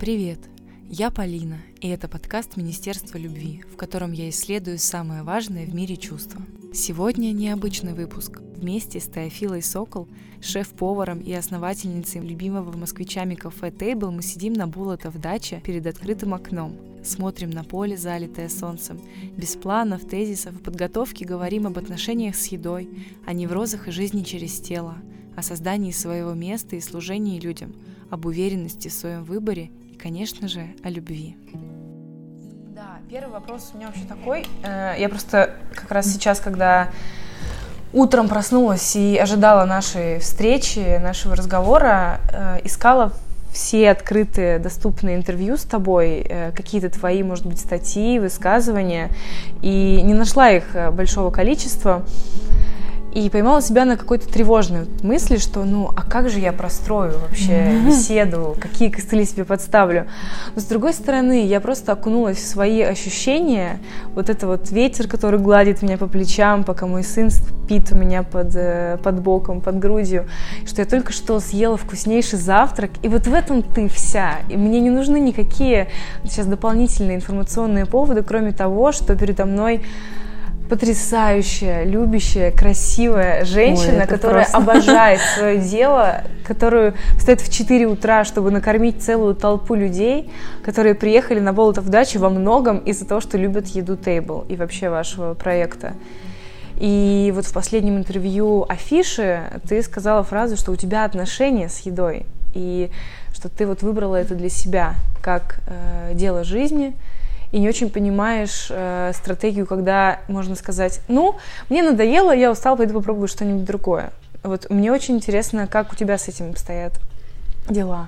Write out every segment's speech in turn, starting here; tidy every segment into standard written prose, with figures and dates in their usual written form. Привет, я Полина, и это подкаст «Министерство любви», в котором я исследую самое важное в мире чувство. Сегодня необычный выпуск. Вместе с Теофилой Сокол, шеф-поваром и основательницей любимого москвичами кафе Table, мы сидим на Болотов даче перед открытым окном. Смотрим на поле, залитое солнцем. Без планов, тезисов и подготовки говорим об отношениях с едой, о неврозах и жизни через тело, о создании своего места и служении людям, об уверенности в своем выборе и, конечно же, о любви. Да, первый вопрос у меня вообще такой. Я просто как раз сейчас, когда утром проснулась и ожидала нашей встречи, нашего разговора, искала все открытые, доступные интервью с тобой, какие-то твои, может быть, статьи, высказывания, и не нашла их большого количества. И поймала себя на какой-то тревожной мысли, что, а как же я прострою вообще беседу, какие костыли себе подставлю. Но, с другой стороны, я просто окунулась в свои ощущения. Вот это вот ветер, который гладит меня по плечам, пока мой сын спит у меня под боком, под грудью, что я только что съела вкуснейший завтрак. И вот в этом ты вся. И мне не нужны никакие сейчас дополнительные информационные поводы, кроме того, что передо мной потрясающая, любящая, красивая женщина, которая просто обожает свое дело, которую встает в 4 утра, чтобы накормить целую толпу людей, которые приехали на Болотов дачу во многом из-за того, что любят еду Table и вообще вашего проекта. И вот в последнем интервью Афиши ты сказала фразу, что у тебя отношения с едой, и что ты вот выбрала это для себя как дело жизни, и не очень понимаешь стратегию, когда можно сказать, мне надоело, я устал, пойду попробую что-нибудь другое. Вот мне очень интересно, как у тебя с этим обстоят дела.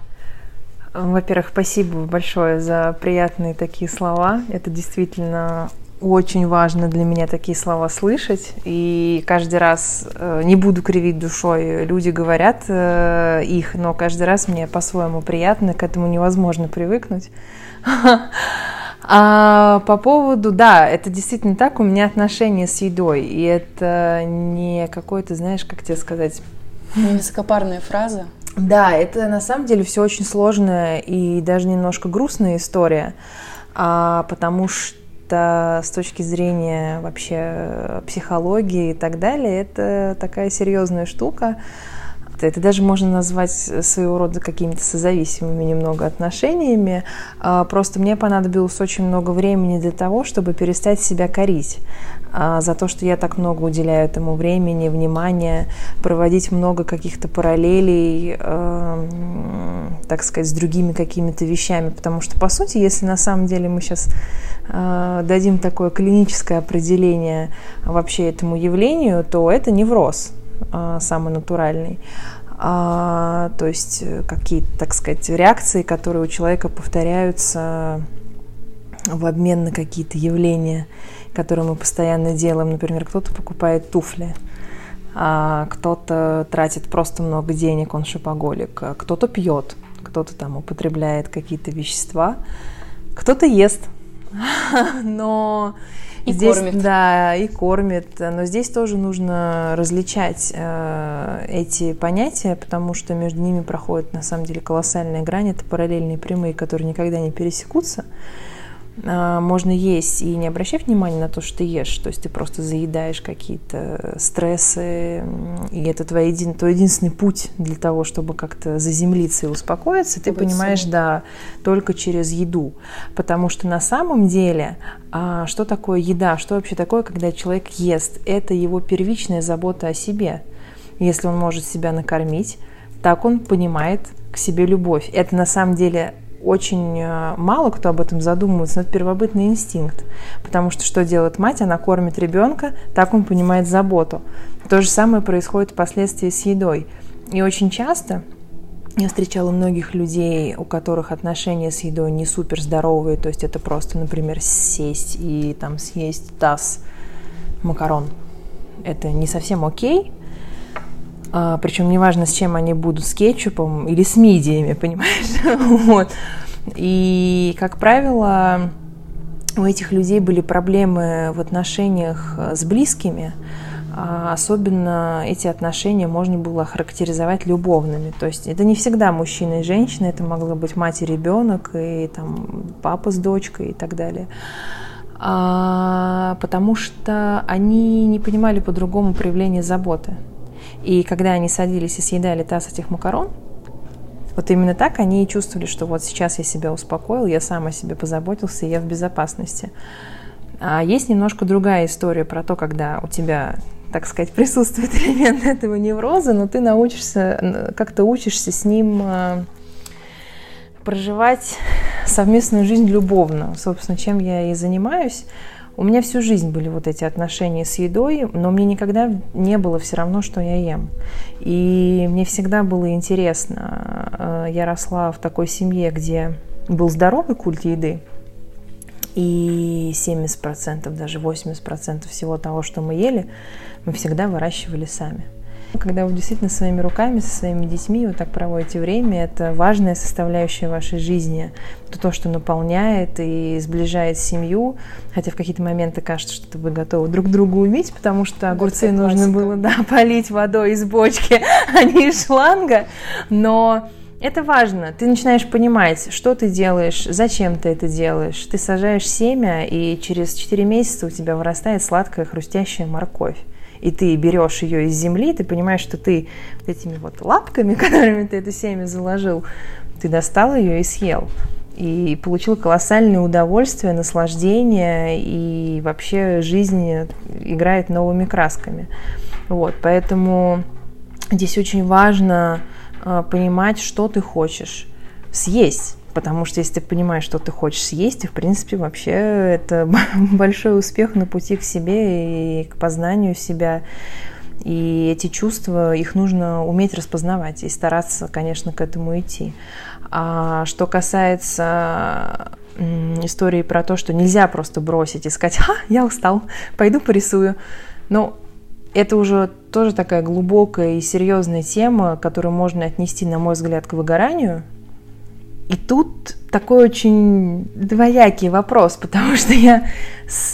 Во-первых, спасибо большое за приятные такие слова. Это действительно очень важно для меня такие слова слышать. И каждый раз, не буду кривить душой, люди говорят их, но каждый раз мне по-своему приятно, к этому невозможно привыкнуть. А по поводу, да, это действительно так, у меня отношения с едой, и это не какой-то, знаешь, как тебе сказать... Высокопарная фраза. Да, это на самом деле все очень сложная и даже немножко грустная история, потому что с точки зрения вообще психологии и так далее, это такая серьезная штука. Это даже можно назвать своего рода какими-то созависимыми немного отношениями. Просто мне понадобилось очень много времени для того, чтобы перестать себя корить за то, что я так много уделяю этому времени, внимания, проводить много каких-то параллелей, так сказать, с другими какими-то вещами. Потому что, по сути, если на самом деле мы сейчас дадим такое клиническое определение вообще этому явлению, то это невроз. Самый натуральный, то есть какие-то, так сказать, реакции, которые у человека повторяются в обмен на какие-то явления, которые мы постоянно делаем. Например, кто-то покупает туфли, кто-то тратит просто много денег, он шопоголик, кто-то пьет, кто-то там употребляет какие-то вещества, кто-то ест, но... И здесь, кормит. Да, и кормит. Но здесь тоже нужно различать эти понятия, потому что между ними проходит, на самом деле, колоссальная грань. Это параллельные прямые, которые никогда не пересекутся. Можно есть и не обращать внимания на то, что ты ешь. То есть ты просто заедаешь какие-то стрессы. И это твой единственный путь для того, чтобы как-то заземлиться и успокоиться. И ты понимаешь, да, только через еду. Потому что на самом деле... А что такое еда? Что вообще такое, когда человек ест? Это его первичная забота о себе. Если он может себя накормить, так он понимает к себе любовь. Это на самом деле очень мало кто об этом задумывается, но это первобытный инстинкт. Потому что делает мать? Она кормит ребенка, так он понимает заботу. То же самое происходит впоследствии с едой. И очень часто... Я встречала многих людей, у которых отношения с едой не супер здоровые, то есть это просто, например, сесть и там съесть таз макарон. Это не совсем окей, причем неважно, с чем они будут, с кетчупом или с мидиями, понимаешь? Вот. И, как правило, у этих людей были проблемы в отношениях с близкими, Особенно эти отношения можно было охарактеризовать любовными. То есть это не всегда мужчина и женщина, это могла быть мать и ребенок, и там, папа с дочкой и так далее. Потому что они не понимали по-другому проявления заботы. И когда они садились и съедали таз этих макарон, вот именно так они и чувствовали, что вот сейчас я себя успокоил, я сам о себе позаботился, и я в безопасности. А есть немножко другая история про то, когда у тебя, так сказать, присутствует элемент этого невроза, но ты научишься, как-то учишься с ним проживать совместную жизнь любовно. Собственно, чем я и занимаюсь. У меня всю жизнь были вот эти отношения с едой, но мне никогда не было все равно, что я ем. И мне всегда было интересно. Я росла в такой семье, где был здоровый культ еды. И 70%, даже 80% всего того, что мы ели, мы всегда выращивали сами. Когда вы действительно своими руками, со своими детьми вот так проводите время, это важная составляющая вашей жизни. Это то, что наполняет и сближает семью. Хотя в какие-то моменты кажется, что вы готовы друг друга убить, потому что огурцы это нужно было, да, полить водой из бочки, а не из шланга. Но это важно. Ты начинаешь понимать, что ты делаешь, зачем ты это делаешь. Ты сажаешь семя, и через 4 месяца у тебя вырастает сладкая хрустящая морковь. И ты берешь ее из земли, ты понимаешь, что ты вот этими вот лапками, которыми ты это семя заложил, ты достал ее и съел. И получил колоссальное удовольствие, наслаждение, и вообще жизнь играет новыми красками. Вот, поэтому здесь очень важно понимать, что ты хочешь съесть. Потому что если ты понимаешь, что ты хочешь съесть, ты, в принципе, вообще это большой успех на пути к себе и к познанию себя. И эти чувства, их нужно уметь распознавать и стараться, конечно, к этому идти. А что касается истории про то, что нельзя просто бросить и сказать: «Ха, я устал, пойду порисую». Но это уже тоже такая глубокая и серьезная тема, которую можно отнести, на мой взгляд, к выгоранию. И тут такой очень двоякий вопрос, потому что я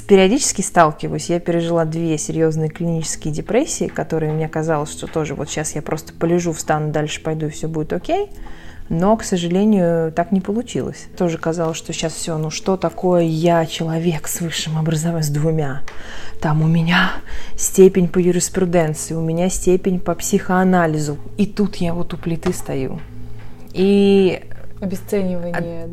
периодически сталкиваюсь. Я пережила 2 серьезные клинические депрессии, которые мне казалось, что тоже вот сейчас я просто полежу, встану, дальше пойду, и все будет окей. Но, к сожалению, так не получилось. Тоже казалось, что сейчас все, ну что такое, я человек с высшим образованием, с 2. Там у меня степень по юриспруденции, у меня степень по психоанализу. И тут я вот у плиты стою. И обесценивание.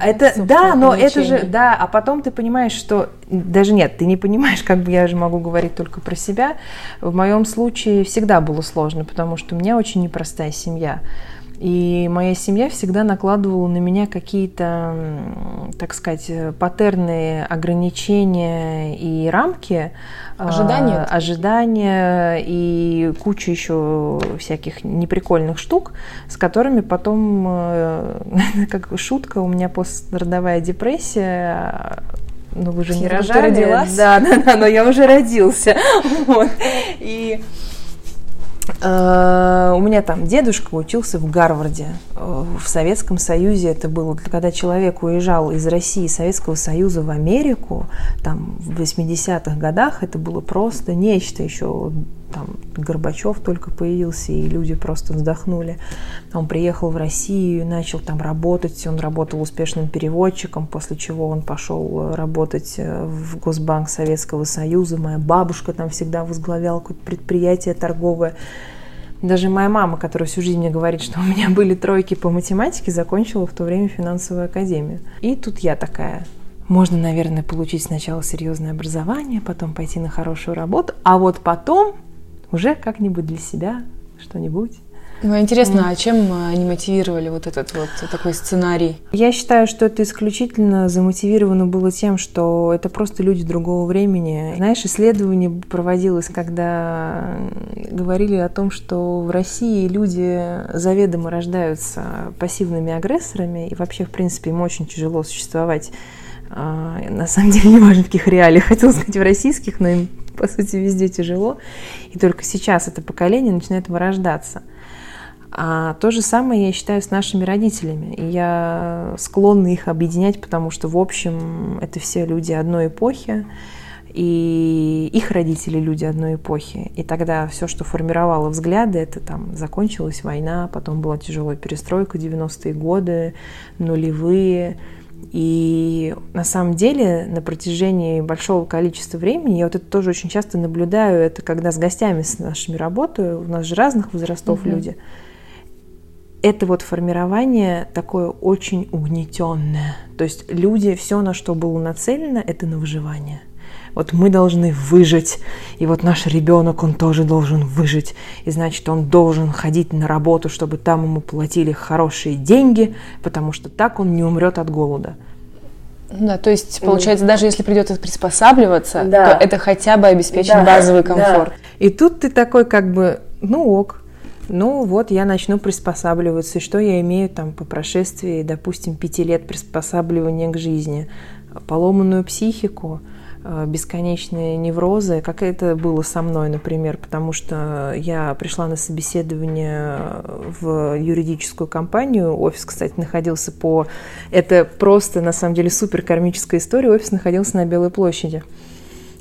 А потом ты понимаешь, что даже нет, ты не понимаешь, как бы я же могу говорить только про себя. В моем случае всегда было сложно, потому что у меня очень непростая семья. И моя семья всегда накладывала на меня какие-то, так сказать, паттерны, ограничения и рамки. Ожидания и кучу еще всяких неприкольных штук, с которыми потом, как шутка, у меня пострадовая депрессия. Ну, вы же не рожали. Да, но я уже родился. Вот. И у меня там дедушка учился в Гарварде. В Советском Союзе это было, когда человек уезжал из России, Советского Союза в Америку, там в 80-х годах это было просто нечто. Еще там Горбачев только появился, и люди просто вздохнули. Он приехал в Россию, начал там работать, он работал успешным переводчиком, после чего он пошел работать в Госбанк Советского Союза. Моя бабушка там всегда возглавляла какое-то предприятие торговое. Даже моя мама, которая всю жизнь мне говорит, что у меня были тройки по математике, закончила в то время финансовую академию. И тут я такая: можно, наверное, получить сначала серьезное образование, потом пойти на хорошую работу, а вот потом уже как-нибудь для себя что-нибудь. Ну, интересно, а чем они мотивировали вот этот вот такой сценарий? Я считаю, что это исключительно замотивировано было тем, что это просто люди другого времени. Знаешь, исследование проводилось, когда говорили о том, что в России люди заведомо рождаются пассивными агрессорами, и вообще, в принципе, им очень тяжело существовать. На самом деле, не важно в каких реалиях, хотела сказать, в российских, но им, по сути, везде тяжело. И только сейчас это поколение начинает вырождаться. А то же самое я считаю с нашими родителями. И я склонна их объединять, потому что, в общем, это все люди одной эпохи. и их родители люди одной эпохи. И тогда все, что формировало взгляды, это там закончилась война, потом была тяжелая перестройка, 90-е годы, нулевые. И на самом деле на протяжении большого количества времени, я вот это тоже очень часто наблюдаю, это когда с гостями с нашими работаю, у нас же разных возрастов люди, это вот формирование такое очень угнетенное. То есть люди, все, на что было нацелено, это на выживание. Вот мы должны выжить, и вот наш ребенок, он тоже должен выжить, и значит, он должен ходить на работу, чтобы там ему платили хорошие деньги, потому что так он не умрет от голода. Да, то есть, получается, даже если придется приспосабливаться, то это хотя бы обеспечить базовый комфорт. Да. И тут ты такой как бы, ну ок, ну вот я начну приспосабливаться, и что я имею там по прошествии, допустим, 5 лет приспосабливания к жизни? Поломанную психику, бесконечные неврозы, как это было со мной, например, потому что я пришла на собеседование в юридическую компанию, офис, кстати, находился по... Это просто, на самом деле, супер кармическая история, офис находился на Белой площади.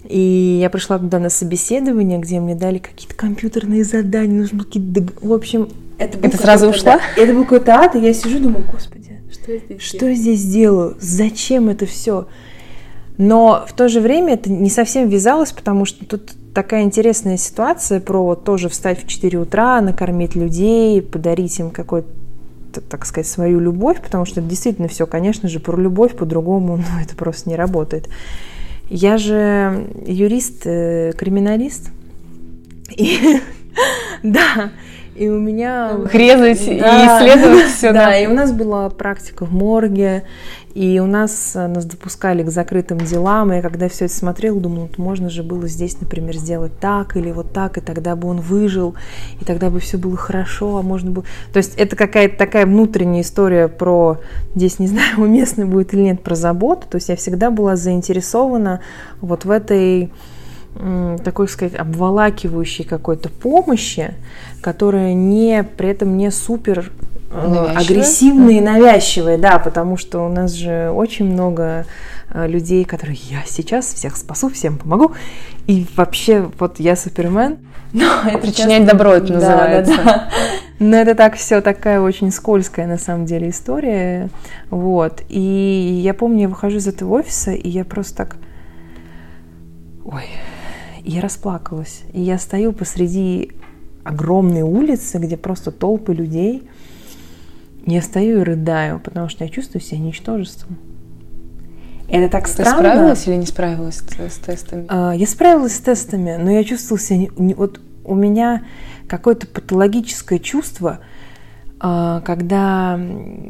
И я пришла туда на собеседование, где мне дали какие-то компьютерные задания, нужны какие-то... В общем... Это сразу ушла? Это был какой-то ад, и я сижу и думаю, господи, что я здесь делаю? Зачем это все? Но в то же время это не совсем вязалось, потому что тут такая интересная ситуация про вот тоже встать в 4 утра, накормить людей, подарить им какой-то, так сказать, свою любовь, потому что это действительно все, конечно же, про любовь, по-другому, ну, это просто не работает. Я же юрист-криминалист, и да, и у меня... Резать и исследовать все. Да, и у нас была практика в морге, и у нас допускали к закрытым делам, и я когда все это смотрела, думала, вот можно же было здесь, например, сделать так или вот так, и тогда бы он выжил, и тогда бы все было хорошо, а можно было... То есть это какая-то такая внутренняя история про, здесь не знаю, уместно будет или нет, про заботу, то есть я всегда была заинтересована вот в этой... такой, сказать, обволакивающей какой-то помощи, которая не, при этом не супер агрессивная и навязчивая, да, потому что у нас же очень много людей, которые я сейчас всех спасу, всем помогу, и вообще вот я супермен. Но это причинять добро, это называется. Да. Но это так все такая очень скользкая на самом деле история, вот. И я помню, я выхожу из этого офиса, и я просто так, ой. И я расплакалась. И я стою посреди огромной улицы, где просто толпы людей. Я стою и рыдаю, потому что я чувствую себя ничтожеством. Это так странно. Ты справилась или не справилась с тестами? Я справилась с тестами, но я чувствовала себя... Вот у меня какое-то патологическое чувство, когда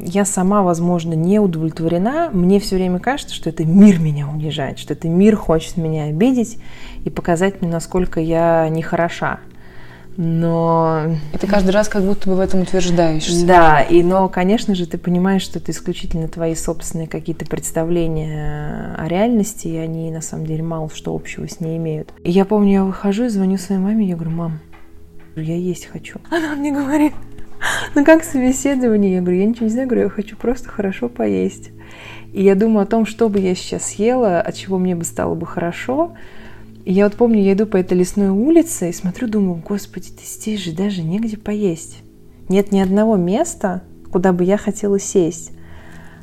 я сама, возможно, не удовлетворена, мне все время кажется, что это мир меня унижает, что это мир хочет меня обидеть и показать мне, насколько я нехороша. Но... И ты каждый раз как будто бы в этом утверждаешься. Да, и, но, конечно же, ты понимаешь, что это исключительно твои собственные какие-то представления о реальности, и они, на самом деле, мало что общего с ней имеют. И я помню, я выхожу и звоню своей маме, я говорю, мам, я есть хочу. Она мне говорит... Ну как собеседование? Я говорю, я ничего не знаю, говорю, я хочу просто хорошо поесть. И я думаю о том, что бы я сейчас съела, от чего мне бы стало бы хорошо. И я вот помню, я иду по этой лесной улице и смотрю, думаю, господи, ты здесь же даже негде поесть. Нет ни одного места, куда бы я хотела сесть.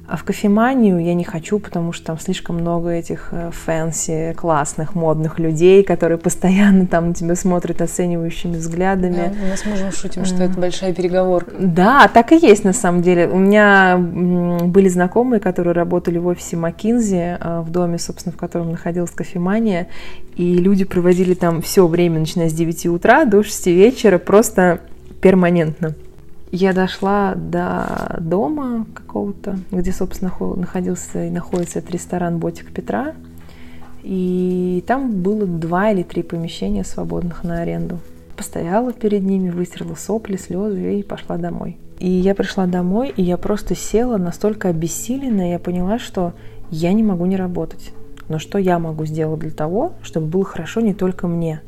А в кофеманию я не хочу, потому что там слишком много этих фэнси, классных, модных людей, которые постоянно там на тебя смотрят оценивающими взглядами. Да, мы с мужем шутим, что это большая переговорка. Да, так и есть на самом деле. У меня были знакомые, которые работали в офисе McKinsey, в доме, собственно, в котором находилась кофемания, и люди проводили там все время, начиная с 9 утра до 6 вечера, просто перманентно. Я дошла до дома какого-то, где, собственно, находился и находится этот ресторан «Ботик Петра». И там было 2 или 3 помещения, свободных на аренду. Постояла перед ними, вытерла сопли, слезы и пошла домой. И я пришла домой, и я просто села настолько обессиленная, я поняла, что я не могу не работать. Но что я могу сделать для того, чтобы было хорошо не только мне?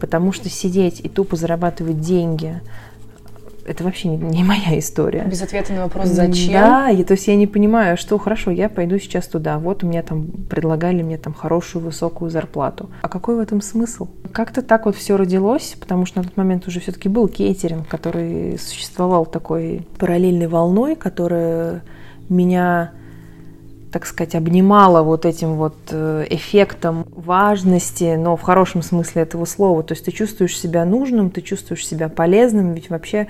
Потому что сидеть и тупо зарабатывать деньги... это вообще не моя история. Без ответа на вопрос «зачем?». Да, и, то есть я не понимаю, что хорошо, я пойду сейчас туда, вот у меня там предлагали мне там хорошую высокую зарплату. А какой в этом смысл? Как-то так вот все родилось, потому что на тот момент уже все-таки был кейтеринг, который существовал такой параллельной волной, которая меня, так сказать, обнимала вот этим вот эффектом важности, но в хорошем смысле этого слова. То есть ты чувствуешь себя нужным, ты чувствуешь себя полезным, ведь вообще,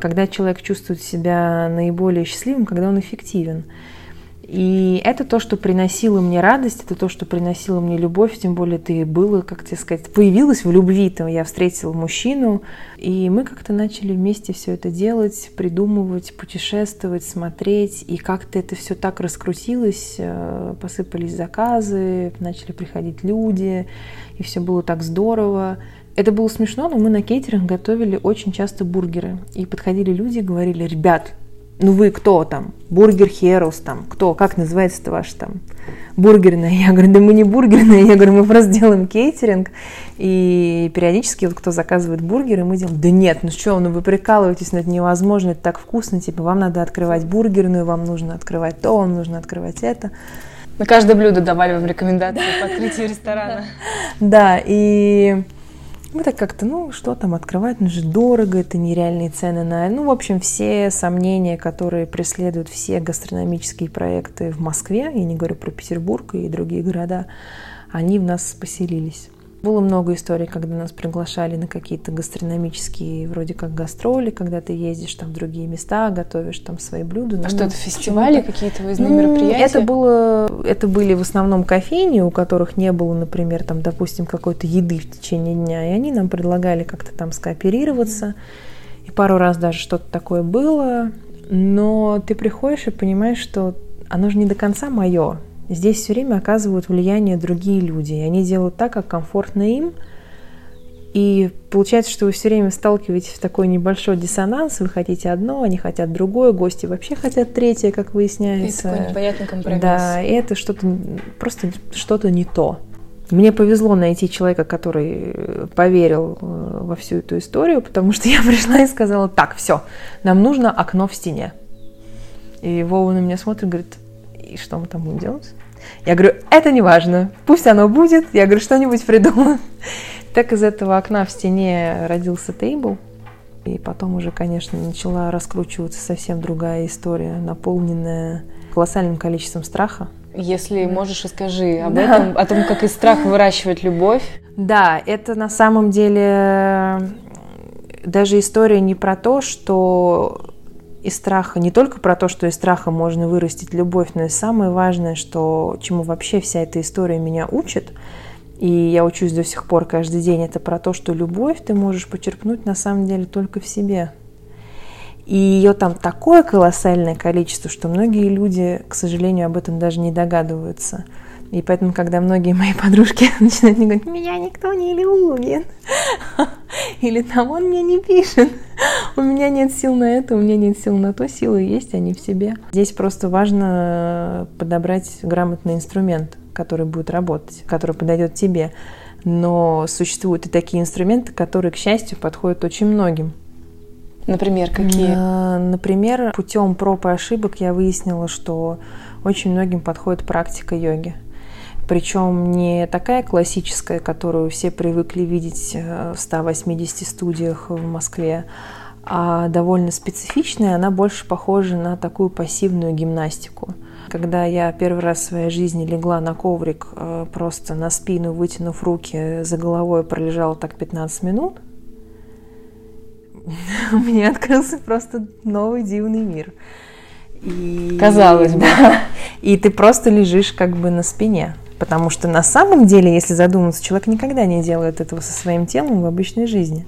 когда человек чувствует себя наиболее счастливым, когда он эффективен. И это то, что приносило мне радость, это то, что приносило мне любовь, тем более ты была, как тебе сказать, появилась в любви, там, я встретила мужчину, и мы как-то начали вместе все это делать, придумывать, путешествовать, смотреть, и как-то это все так раскрутилось, посыпались заказы, начали приходить люди, и все было так здорово. Это было смешно, но мы на кейтеринг готовили очень часто бургеры, и подходили люди и говорили: «Ребят, ну вы кто там? Burger Heroes там? Кто? Как называется-то ваш там? Бургерная?» Я говорю: «Да мы не бургерная». Я говорю: «Мы просто делаем кейтеринг. И периодически вот кто заказывает бургеры, мы делаем». «Да нет, ну что, ну вы прикалываетесь, но это невозможно, это так вкусно. Типа вам надо открывать бургерную, вам нужно открывать то, вам нужно открывать это». На каждое блюдо давали вам рекомендации по открытию ресторана. Да, и... мы так как-то, ну, что там открывать, ну же дорого, это нереальные цены на... Ну, в общем, все сомнения, которые преследуют все гастрономические проекты в Москве, я не говорю про Петербург и другие города, они в нас поселились. Было много историй, когда нас приглашали на какие-то гастрономические, вроде как гастроли, когда ты ездишь там в другие места, готовишь там свои блюда. А что, это фестивали, какие-то выездные мероприятия? Это были в основном кофейни, у которых не было, например, там, допустим, какой-то еды в течение дня, и они нам предлагали как-то там скооперироваться, и пару раз даже что-то такое было, но ты приходишь и понимаешь, что оно же не до конца мое. Здесь все время оказывают влияние другие люди, и они делают так, как комфортно им. И получается, что вы все время сталкиваетесь в такой небольшой диссонанс. Вы хотите одно, они хотят другое, гости вообще хотят третье, как выясняется. Это такой непонятный компромисс. Да, и это что-то, просто что-то не то. Мне повезло найти человека, который поверил во всю эту историю, потому что я пришла и сказала: «Так, все, нам нужно окно в стене». И Вова на меня смотрит и говорит: «И что мы там будем делать?» Я говорю: «Это не важно, пусть оно будет, я говорю, что-нибудь придумаю». Так из этого окна в стене родился Table, и потом уже, конечно, начала раскручиваться совсем другая история, наполненная колоссальным количеством страха. Если можешь, расскажи об этом, о том, как из страха выращивать любовь. Да, это на самом деле даже история не про то, что... из страха, не только про то, что из страха можно вырастить любовь, но и самое важное, что, чему вообще вся эта история меня учит, и я учусь до сих пор каждый день, это про то, что любовь ты можешь почерпнуть на самом деле только в себе. И ее там такое колоссальное количество, что многие люди, к сожалению, об этом даже не догадываются. И поэтому, когда многие мои подружки начинают мне говорить: «Меня никто не любит», или там «он мне не пишет», у меня нет сил на это, у меня нет сил на то, силы есть, они в себе. Здесь просто важно подобрать грамотный инструмент, который будет работать, который подойдет тебе. Но существуют и такие инструменты, которые, к счастью, подходят очень многим. Например, какие? Например, путем проб и ошибок я выяснила, что очень многим подходит практика йоги. Причем не такая классическая, которую все привыкли видеть в 180 студиях в Москве, а довольно специфичная, она больше похожа на такую пассивную гимнастику. Когда я первый раз в своей жизни легла на коврик, просто на спину, вытянув руки за головой, пролежала так 15 минут, у меня открылся просто новый дивный мир. И... казалось бы. Да. И ты просто лежишь как бы на спине. Потому что на самом деле, если задуматься, человек никогда не делает этого со своим телом в обычной жизни.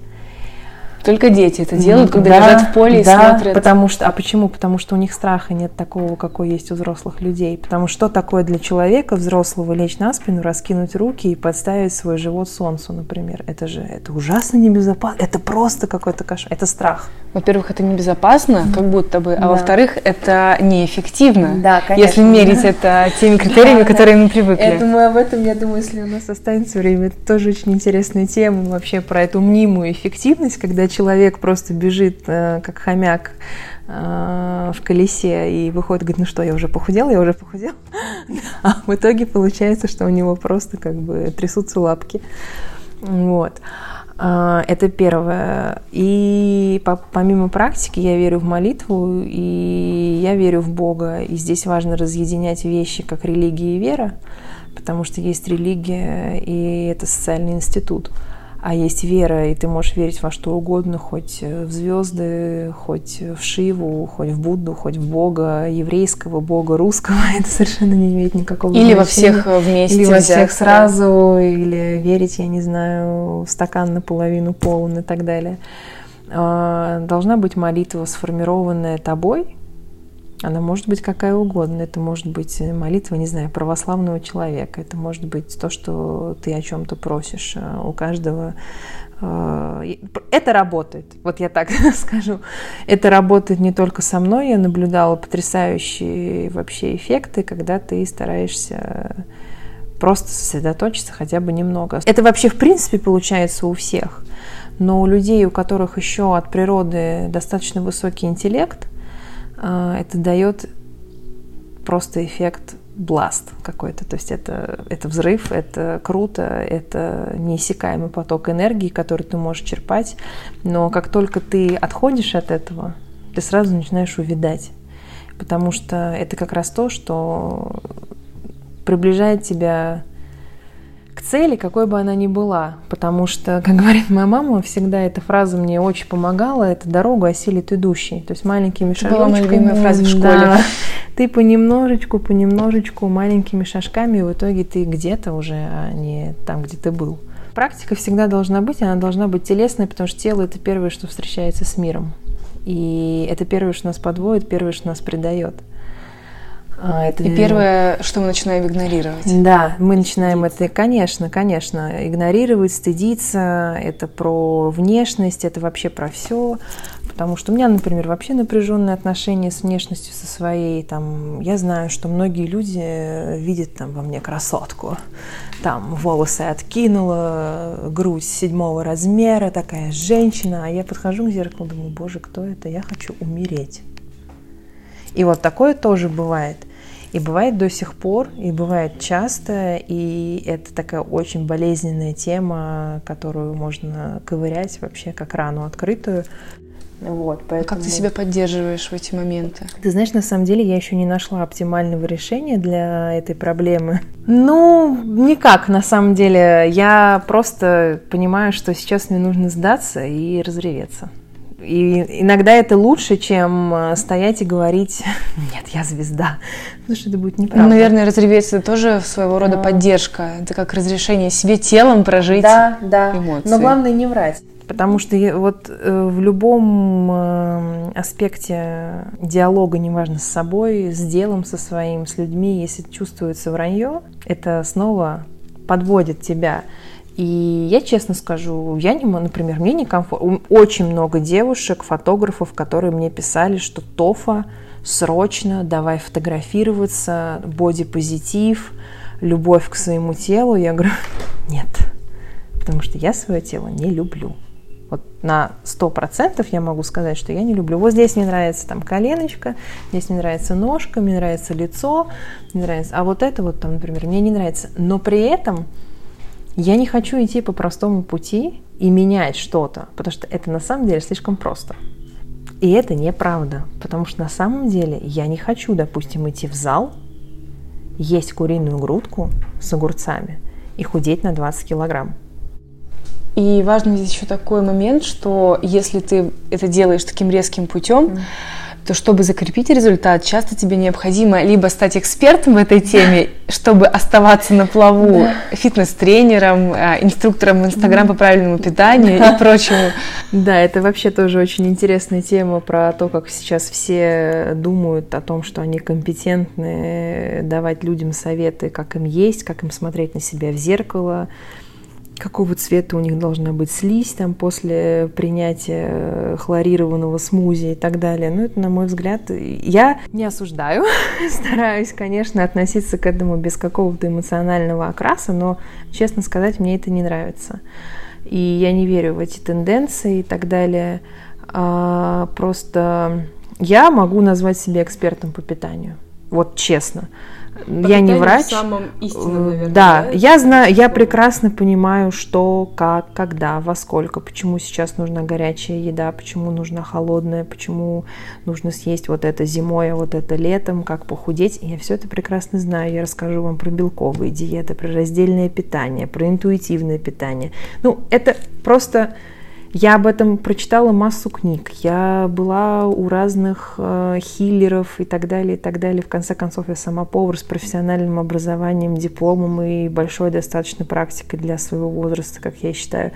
Только дети это делают, когда лежат в поле и смотрят. Потому что, а почему? Потому что у них страха нет такого, какой есть у взрослых людей. Потому что такое для человека взрослого лечь на спину, раскинуть руки и подставить свой живот солнцу, например. Это же ужасно небезопасно. Это просто какой-то кошмар. Это страх. Во-первых, это небезопасно, как будто бы. А да. Во-вторых, это неэффективно. Да, конечно. Если мерить это теми критериями, которые мы привыкли. Я думаю, об этом, если у нас останется время, это тоже очень интересная тема вообще про эту мнимую эффективность, когда человек просто бежит, как хомяк в колесе и выходит, говорит, ну что, я уже похудел. А в итоге получается, что у него просто как бы трясутся лапки. Вот. Это первое. И помимо практики я верю в молитву, и я верю в Бога. И здесь важно разъединять вещи, как религия и вера, потому что есть религия, и это социальный институт. А есть вера, и ты можешь верить во что угодно, хоть в звезды, хоть в Шиву, хоть в Будду, хоть в Бога, еврейского Бога, русского. Это совершенно не имеет никакого значения. Или во всех вместе. Или во всех сразу, или верить, я не знаю, в стакан наполовину полон и так далее. Должна быть молитва, сформированная тобой. Она может быть какая угодно. Это может быть молитва, не знаю, православного человека. Это может быть то, что ты о чем-то просишь. У каждого... Это работает. Вот я так скажу. Это работает не только со мной. Я наблюдала потрясающие вообще эффекты, когда ты стараешься просто сосредоточиться хотя бы немного. Это вообще в принципе получается у всех. Но у людей, у которых еще от природы достаточно высокий интеллект, это дает просто эффект бласт какой-то. То есть это взрыв, это круто, это неиссякаемый поток энергии, который ты можешь черпать. Но как только ты отходишь от этого, ты сразу начинаешь увядать. Потому что это как раз то, что приближает тебя к цели, какой бы она ни была. Потому что, как говорит моя мама, всегда эта фраза мне очень помогала. Это «дорогу осилит идущий». То есть маленькими шажочками. Была моя любимая фраза в школе. Да, ты понемножечку, маленькими шажками, и в итоге ты где-то уже, а не там, где ты был. Практика всегда должна быть, она должна быть телесной, потому что тело – это первое, что встречается с миром. И это первое, что нас подводит, первое, что нас предает. И первое, что мы начинаем игнорировать. Да, мы начинаем это, конечно, игнорировать, стыдиться. Это про внешность, это вообще про все. Потому что у меня, например, вообще напряженные отношения с внешностью со своей. Там, я знаю, что многие люди видят там, во мне красотку. Там волосы откинула, грудь 7 размера, такая женщина. А я подхожу к зеркалу, думаю, боже, кто это? Я хочу умереть. И вот такое тоже бывает. И бывает до сих пор, и бывает часто, и это такая очень болезненная тема, которую можно ковырять вообще как рану открытую. Вот, поэтому... Как ты себя поддерживаешь в эти моменты? Ты знаешь, на самом деле я еще не нашла оптимального решения для этой проблемы. Ну, никак, на самом деле. Я просто понимаю, что сейчас мне нужно сдаться и разреветься. И иногда это лучше, чем стоять и говорить, нет, я звезда. Потому что это будет неправда. Ну, наверное, разреветься — это тоже своего рода поддержка. Это как разрешение себе телом прожить эмоции. Но главное не врать. Потому что вот в любом аспекте диалога, неважно, с собой, с делом, со своим, с людьми, если чувствуется вранье, это снова подводит тебя. И я честно скажу, я не, например, мне некомфортно. Очень много девушек, фотографов, которые мне писали, что Тофа, срочно давай фотографироваться, бодипозитив, любовь к своему телу. Я говорю, нет, потому что я свое тело не люблю. Вот на 100% я могу сказать, что я не люблю. Вот здесь мне нравится там коленочка, здесь мне нравится ножка, мне нравится лицо, мне нравится. А вот это вот там, например, мне не нравится. Но при этом я не хочу идти по простому пути и менять что-то, потому что это на самом деле слишком просто. И это неправда, потому что на самом деле я не хочу, допустим, идти в зал, есть куриную грудку с огурцами и худеть на 20 килограмм. И важный здесь еще такой момент, что если ты это делаешь таким резким путем, то чтобы закрепить результат, часто тебе необходимо либо стать экспертом в этой теме, чтобы оставаться на плаву, фитнес-тренером, инструктором в Инстаграм по правильному питанию и прочему. Да, это вообще тоже очень интересная тема про то, как сейчас все думают о том, что они компетентны давать людям советы, как им есть, как им смотреть на себя в зеркало, какого цвета у них должна быть слизь там, после принятия хлорированного смузи и так далее. Ну, это, на мой взгляд, я не осуждаю. Стараюсь, конечно, относиться к этому без какого-то эмоционального окраса, но, честно сказать, мне это не нравится. и я не верю в эти тенденции и так далее. Просто я могу назвать себя экспертом по питанию, вот честно. Я не врач. В самом истинном, наверное, да, я знаю, я прекрасно понимаю, что, как, когда, во сколько, почему сейчас нужна горячая еда, почему нужна холодная, почему нужно съесть вот это зимой, а вот это летом, как похудеть. Я все это прекрасно знаю. Я расскажу вам про белковые диеты, про раздельное питание, про интуитивное питание. Ну, это просто... Я об этом прочитала массу книг, я была у разных хиллеров и так далее, и так далее. В конце концов, я сама повар с профессиональным образованием, дипломом и большой достаточно практикой для своего возраста, как я считаю.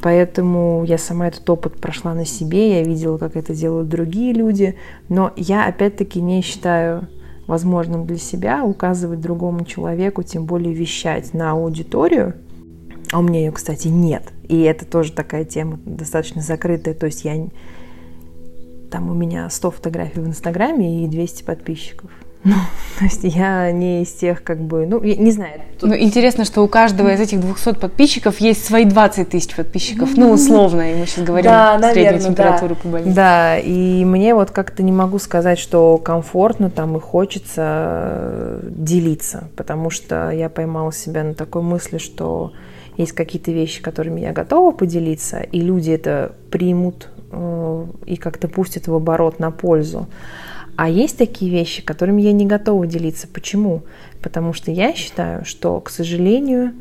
Поэтому я сама этот опыт прошла на себе, я видела, как это делают другие люди. Но я, опять-таки, не считаю возможным для себя указывать другому человеку, тем более вещать на аудиторию. А у меня ее, кстати, нет. И это тоже такая тема достаточно закрытая. То есть я... Там у меня 100 фотографий в Инстаграме и 200 подписчиков. Ну, то есть я не из тех, как бы... Ну, не знаю. Тут... Ну, интересно, что у каждого из этих 200 подписчиков есть свои 20 тысяч подписчиков. Ну, условно. И мы сейчас говорим среднюю температуру по больнице. Да, и мне вот как-то не могу сказать, что комфортно там и хочется делиться. Потому что я поймала себя на такой мысли, что... Есть какие-то вещи, которыми я готова поделиться, и люди это примут и как-то пустят в оборот на пользу. А есть такие вещи, которыми я не готова делиться. Почему? Потому что я считаю, что, к сожалению,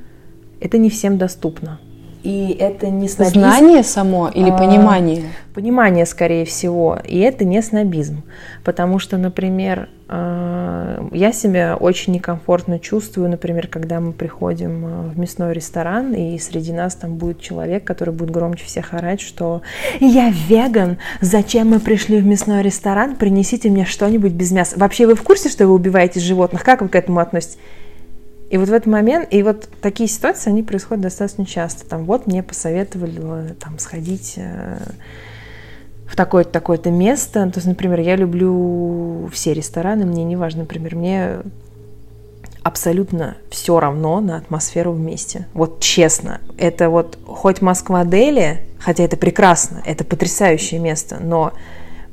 это не всем доступно. И это не снобизм. Знание само или понимание? Понимание, скорее всего. И это не снобизм. Потому что, например, я себя очень некомфортно чувствую, например, когда мы приходим в мясной ресторан, и среди нас там будет человек, который будет громче всех орать, что «Я веган! Зачем мы пришли в мясной ресторан? Принесите мне что-нибудь без мяса». Вообще, вы в курсе, что вы убиваете животных? Как вы к этому относитесь? И вот в этот момент, и вот такие ситуации, они происходят достаточно часто. Там вот мне посоветовали там, сходить в такое-то, такое-то место. То есть, например, я люблю все рестораны, мне не важно, например, мне абсолютно все равно на атмосферу вместе. Вот честно, это вот хоть Москва-Дели, хотя это прекрасно, это потрясающее место, но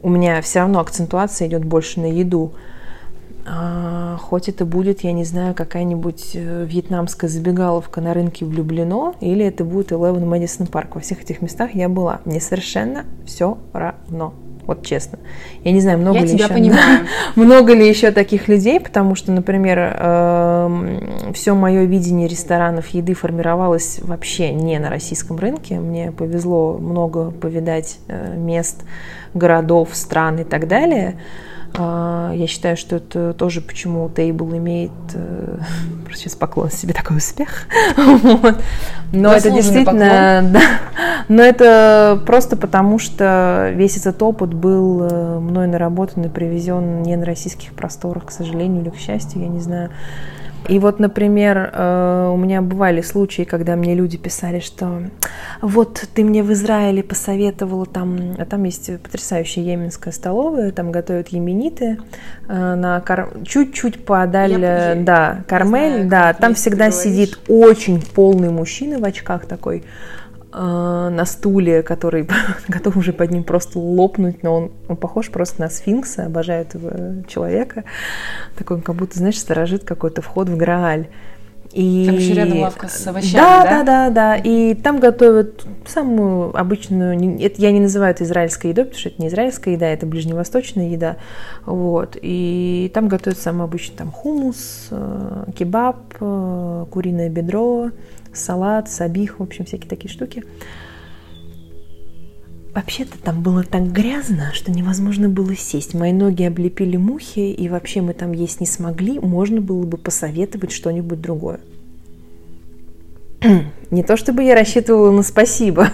у меня все равно акцентуация идет больше на еду. Хоть это будет, я не знаю, какая-нибудь вьетнамская забегаловка на рынке в Люблино, или это будет Eleven Madison Park. Во всех этих местах я была. Мне совершенно все равно. Вот честно. Я не знаю, много, много ли еще таких людей, потому что, например, все мое видение ресторанов еды формировалось вообще не на российском рынке. Мне повезло много повидать мест, городов, стран и так далее. Я считаю, что это тоже почему Table имеет просто сейчас поклон себе такой успех. Вот. Но это действительно, да, но это просто потому, что весь этот опыт был мной наработан и привезен не на российских просторах, к сожалению или к счастью, я не знаю. И вот, например, у меня бывали случаи, когда мне люди писали, что вот ты мне в Израиле посоветовала там, а там есть потрясающая еменская столовая, там готовят йемениты, чуть-чуть подаль, да, Кармель, да, там всегда сидит очень полный мужчина в очках такой на стуле, который готов уже под ним просто лопнуть, но он похож просто на сфинкса, обожаю этого человека. Такой, как будто, знаешь, сторожит какой-то вход в Грааль. И... Там еще рядом лавка с овощами, да? Да, да, да. И там готовят самую обычную... Это я не называю это израильской едой, потому что это не израильская еда, это ближневосточная еда. Вот. И там готовят самый обычный там, хумус, кебаб, куриное бедро, салат, сабих, в общем, всякие такие штуки. Вообще-то там было так грязно, что невозможно было сесть. Мои ноги облепили мухи, и вообще мы там есть не смогли. Можно было бы посоветовать что-нибудь другое. Не то чтобы я рассчитывала на спасибо.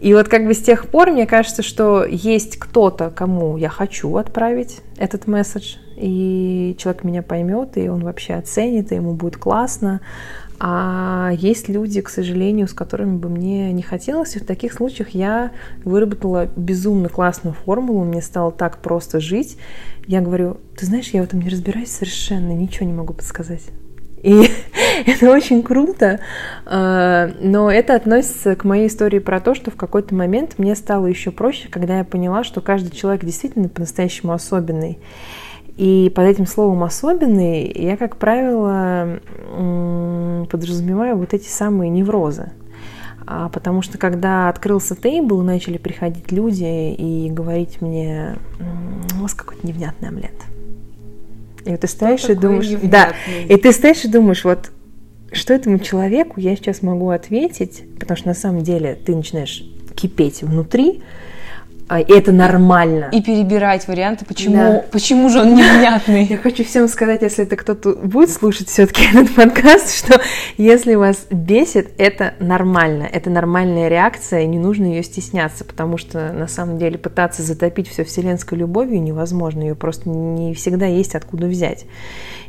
И вот как бы с тех пор мне кажется, что есть кто-то, кому я хочу отправить этот месседж. И человек меня поймет, и он вообще оценит, и ему будет классно. А есть люди, к сожалению, с которыми бы мне не хотелось. И в таких случаях я выработала безумно классную формулу. Мне стало так просто жить. Я говорю, ты знаешь, я в этом не разбираюсь совершенно, ничего не могу подсказать. И это очень круто, но это относится к моей истории про то, что в какой-то момент мне стало еще проще, когда я поняла, что каждый человек действительно по-настоящему особенный. И под этим словом «особенный» я, как правило, подразумеваю вот эти самые неврозы. Потому что когда открылся Table, начали приходить люди и говорить мне: у вас какой-то невнятный омлет. И вот ты стоишь и думаешь, вот что этому человеку я сейчас могу ответить, потому что на самом деле ты начинаешь кипеть внутри, и это нормально. И перебирать варианты, почему же он невнятный. Я хочу всем сказать, если это кто-то будет слушать все-таки этот подкаст, что если вас бесит, это нормально. Это нормальная реакция, и не нужно ее стесняться, потому что на самом деле пытаться затопить все вселенской любовью невозможно. Ее просто не всегда есть откуда взять.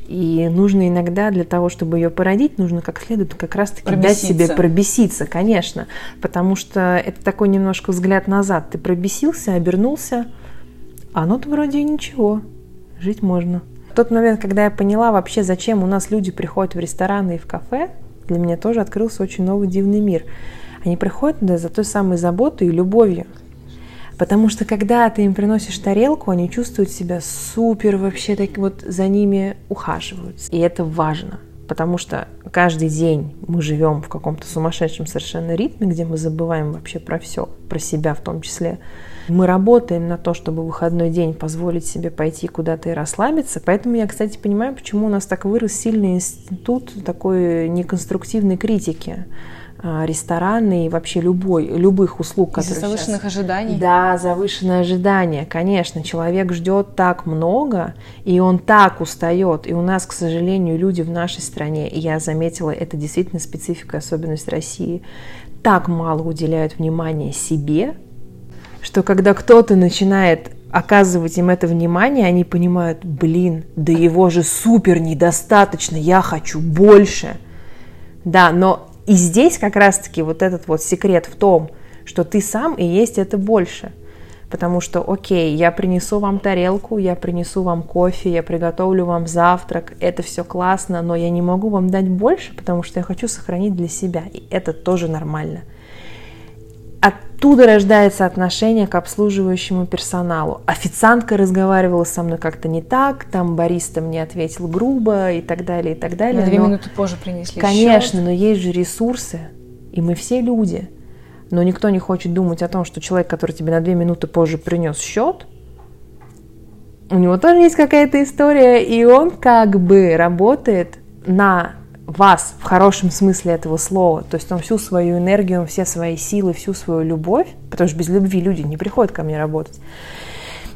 И нужно иногда для того, чтобы ее породить, нужно как следует как раз-таки дать себе пробеситься, конечно. Потому что это такой немножко взгляд назад. Ты пробесился, обернулся, а оно-то вроде ничего, жить можно. В тот момент, когда я поняла вообще, зачем у нас люди приходят в рестораны и в кафе, для меня тоже открылся очень новый дивный мир. Они приходят туда за той самой заботой и любовью. Потому что когда ты им приносишь тарелку, они чувствуют себя супер, вообще так вот за ними ухаживают. И это важно, потому что каждый день мы живем в каком-то сумасшедшем совершенно ритме, где мы забываем вообще про все, про себя в том числе. Мы работаем на то, чтобы в выходной день позволить себе пойти куда-то и расслабиться. Поэтому я, кстати, понимаю, почему у нас так вырос сильный институт такой неконструктивной критики. Рестораны и вообще любых услуг. Из-за завышенных ожиданий? Да, завышенное ожидание, конечно. Человек ждет так много, и он так устает. И у нас, к сожалению, люди в нашей стране, и я заметила, это действительно специфика, особенность России, так мало уделяют внимания себе, что когда кто-то начинает оказывать им это внимание, они понимают: блин, да его же супер недостаточно, я хочу больше. Да, но... И здесь как раз-таки вот этот вот секрет в том, что ты сам и есть это больше. Потому что, окей, я принесу вам тарелку, я принесу вам кофе, я приготовлю вам завтрак, это все классно, но я не могу вам дать больше, потому что я хочу сохранить для себя, и это тоже нормально. Оттуда рождается отношение к обслуживающему персоналу. Официантка разговаривала со мной как-то не так, там бариста мне ответил грубо и так далее, и так далее. На 2 минуты позже принесли. Конечно, счет. Но есть же ресурсы, и мы все люди. Но никто не хочет думать о том, что человек, который тебе на 2 минуты позже принес счет, у него тоже есть какая-то история, и он как бы работает на... вас в хорошем смысле этого слова, то есть он всю свою энергию, все свои силы, всю свою любовь, потому что без любви люди не приходят ко мне работать.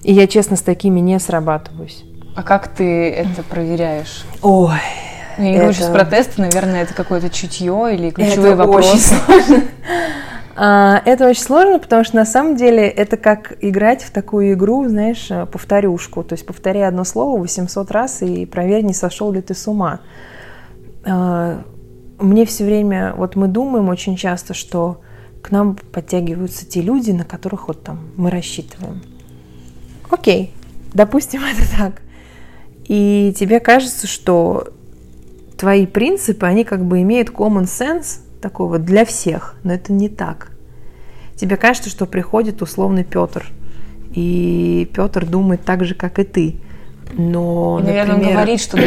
И я, честно, с такими не срабатываюсь. А как ты это проверяешь? Ой, я не говорю сейчас про тесты, наверное, это какое-то чутье или ключевые вопросы. Это очень сложно, потому что на самом деле это как играть в такую игру, знаешь, повторюшку, то есть повторяй одно слово 800 раз и проверь, не сошел ли ты с ума. Мне все время, вот мы думаем очень часто, что к нам подтягиваются те люди, на которых вот там мы рассчитываем. Окей, допустим, это так. И тебе кажется, что твои принципы, они как бы имеют common sense такой вот для всех, но это не так. Тебе кажется, что приходит условный Петр, и Петр думает так же, как и ты. Но, и, наверное, например, он говорит, что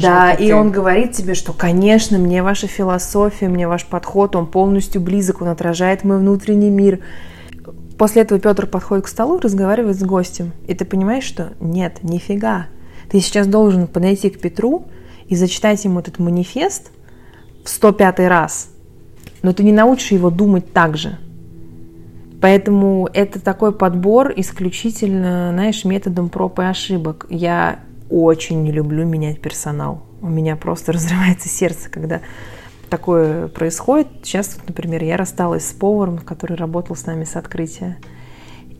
да, и он говорит тебе, что, конечно, мне ваша философия, мне ваш подход, он полностью близок, он отражает мой внутренний мир. После этого Петр подходит к столу и разговаривает с гостем. И ты понимаешь, что нет, нифига. Ты сейчас должен подойти к Петру и зачитать ему этот манифест в 105-й раз, но ты не научишь его думать так же. Поэтому это такой подбор исключительно, знаешь, методом проб и ошибок. Я очень не люблю менять персонал. У меня просто разрывается сердце, когда такое происходит. Сейчас, например, я рассталась с поваром, который работал с нами с открытия.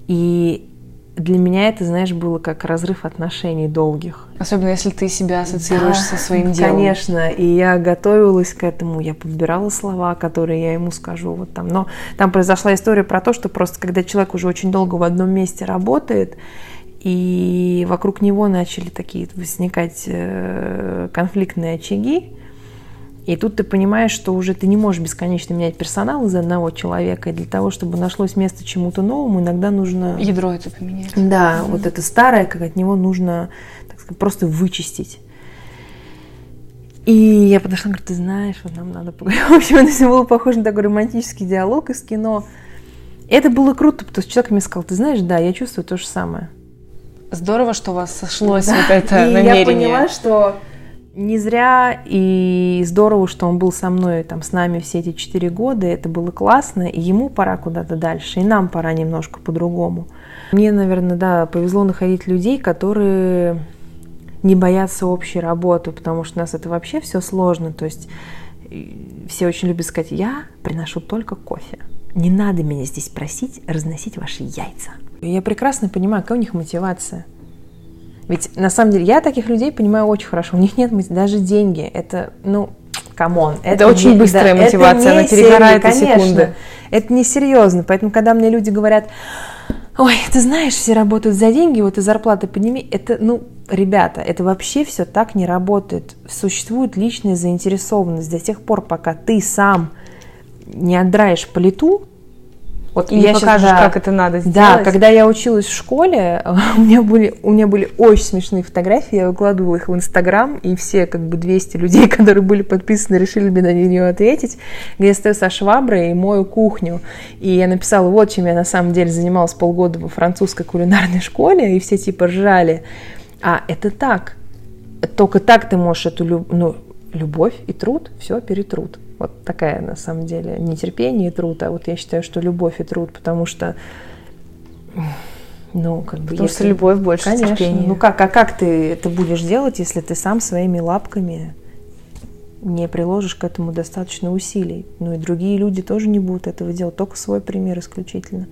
И для меня это, знаешь, было как разрыв отношений долгих. Особенно если ты себя ассоциируешь со своим делом. Конечно, и я готовилась к этому, я подбирала слова, которые я ему скажу. Вот там. Но там произошла история про то, что просто когда человек уже очень долго в одном месте работает, и вокруг него начали такие возникать конфликтные очаги, И тут ты понимаешь, что уже ты не можешь бесконечно менять персонал из одного человека. И для того, чтобы нашлось место чему-то новому, иногда нужно... Ядро это поменять. Да, вот это старое, как от него нужно, так сказать, просто вычистить. И я подошла и говорю, ты знаешь, вот нам надо поговорить. В общем, это было похоже на такой романтический диалог из кино. Это было круто, потому что человек мне сказал, ты знаешь, да, я чувствую то же самое. Здорово, что у вас сошлось вот это намерение. И я поняла, что... Не зря, и здорово, что он был со мной, там, с нами все эти 4 года, это было классно, и ему пора куда-то дальше, и нам пора немножко по-другому. Мне, наверное, да, повезло находить людей, которые не боятся общей работы, потому что у нас это вообще все сложно, то есть все очень любят сказать, я приношу только кофе, не надо меня здесь просить разносить ваши яйца. Я прекрасно понимаю, какая у них мотивация. Ведь, на самом деле, я таких людей понимаю очень хорошо. У них нет даже деньги. Это, ну, камон. Это очень быстрая мотивация, она перегорает за секунды. Это несерьезно. Поэтому, когда мне люди говорят, ой, ты знаешь, все работают за деньги, вот и зарплаты подними. Это, ну, ребята, это вообще все так не работает. Существует личная заинтересованность до тех пор, пока ты сам не отдраешь плиту. Вот и не покажешь, когда, как это надо сделать. Да, когда я училась в школе, у меня были очень смешные фотографии, я выкладывала их в Инстаграм, и все как бы 200 людей, которые были подписаны, решили мне на нее ответить, где я стою со шваброй и мою кухню. И я написала, вот чем я на самом деле занималась полгода во французской кулинарной школе, и все типа ржали. А это так. Только так ты можешь эту любовь и труд, все перетрут. Вот такая, на самом деле, не терпение и труд, а вот я считаю, что любовь и труд, потому что, ну, как бы... Потому что любовь больше терпения. Ну, как ты это будешь делать, если ты сам своими лапками не приложишь к этому достаточно усилий? Ну, и другие люди тоже не будут этого делать, только свой пример исключительно.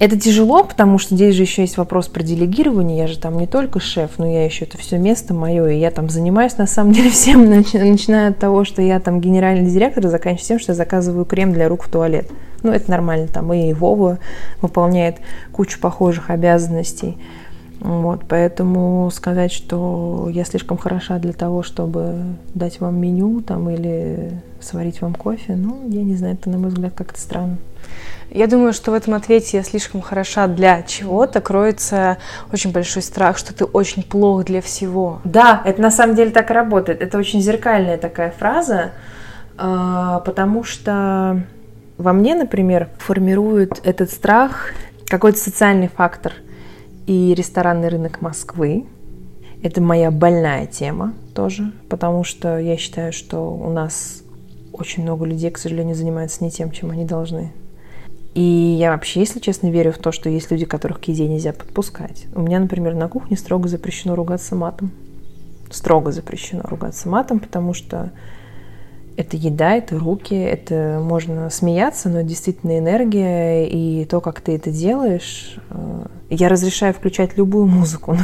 Это тяжело, потому что здесь же еще есть вопрос про делегирование. Я же там не только шеф, но я еще это все место мое, и я там занимаюсь на самом деле всем, начиная от того, что я там генеральный директор, заканчивая тем, что я заказываю крем для рук в туалет. Ну, это нормально, там и Вова выполняет кучу похожих обязанностей. Вот, поэтому сказать, что я слишком хороша для того, чтобы дать вам меню там, или сварить вам кофе, ну, я не знаю, это, на мой взгляд, как-то странно. Я думаю, что в этом ответе «я слишком хороша для чего-то» кроется очень большой страх, что ты очень плох для всего. Да, это на самом деле так и работает. Это очень зеркальная такая фраза, потому что во мне, например, формирует этот страх какой-то социальный фактор. И ресторанный рынок Москвы. Это моя больная тема тоже, потому что я считаю, что у нас очень много людей, к сожалению, занимаются не тем, чем они должны. И я вообще, если честно, верю в то, что есть люди, которых к еде нельзя подпускать. У меня, например, на кухне строго запрещено ругаться матом. Строго запрещено ругаться матом, потому что это еда, это руки, это можно смеяться, но действительно энергия и то, как ты это делаешь. Я разрешаю включать любую музыку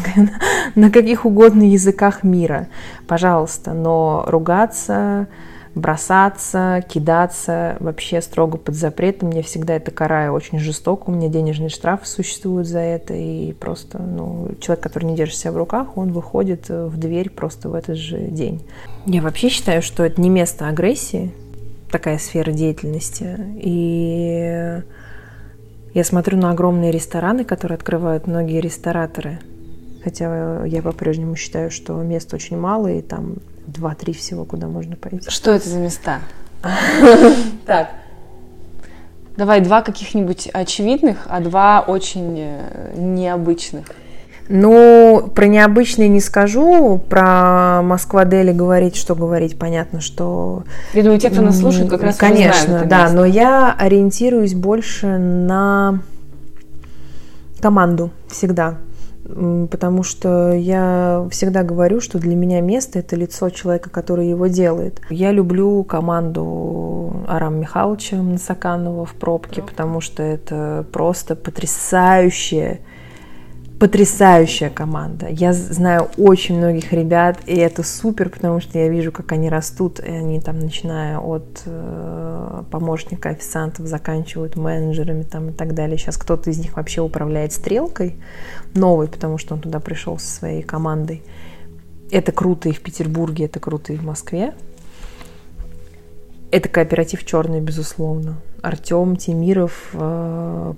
на каких угодно языках мира, пожалуйста, но ругаться... бросаться, кидаться, вообще строго под запретом. Мне всегда это караю очень жестоко. У меня денежные штрафы существуют за это. И просто, ну, человек, который не держит себя в руках, он выходит в дверь просто в этот же день. Я вообще считаю, что это не место агрессии, такая сфера деятельности. И я смотрю на огромные рестораны, которые открывают многие рестораторы. Хотя я по-прежнему считаю, что мест очень мало, и там 2-3 всего, куда можно пойти. Что это за места? Так. Давай 2 каких-нибудь очевидных, а 2 очень необычных. Ну, про необычные не скажу. Про Москва-Дели говорить, что говорить, понятно, что... Я думаю, те, кто нас слушает, как раз конечно, знают это место. Но я ориентируюсь больше на команду всегда. Потому что я всегда говорю, что для меня место – это лицо человека, который его делает. Я люблю команду Арама Михайловича Насаканова в «Пробке», потому что это просто потрясающая команда. Я знаю очень многих ребят, и это супер, потому что я вижу, как они растут, и они там, начиная от помощника официантов, заканчивают менеджерами там, и так далее. Сейчас кто-то из них вообще управляет «Стрелкой», новый, потому что он туда пришел со своей командой. Это круто и в Петербурге, это круто и в Москве. Это кооператив «Черный», безусловно. Артём Тимиров,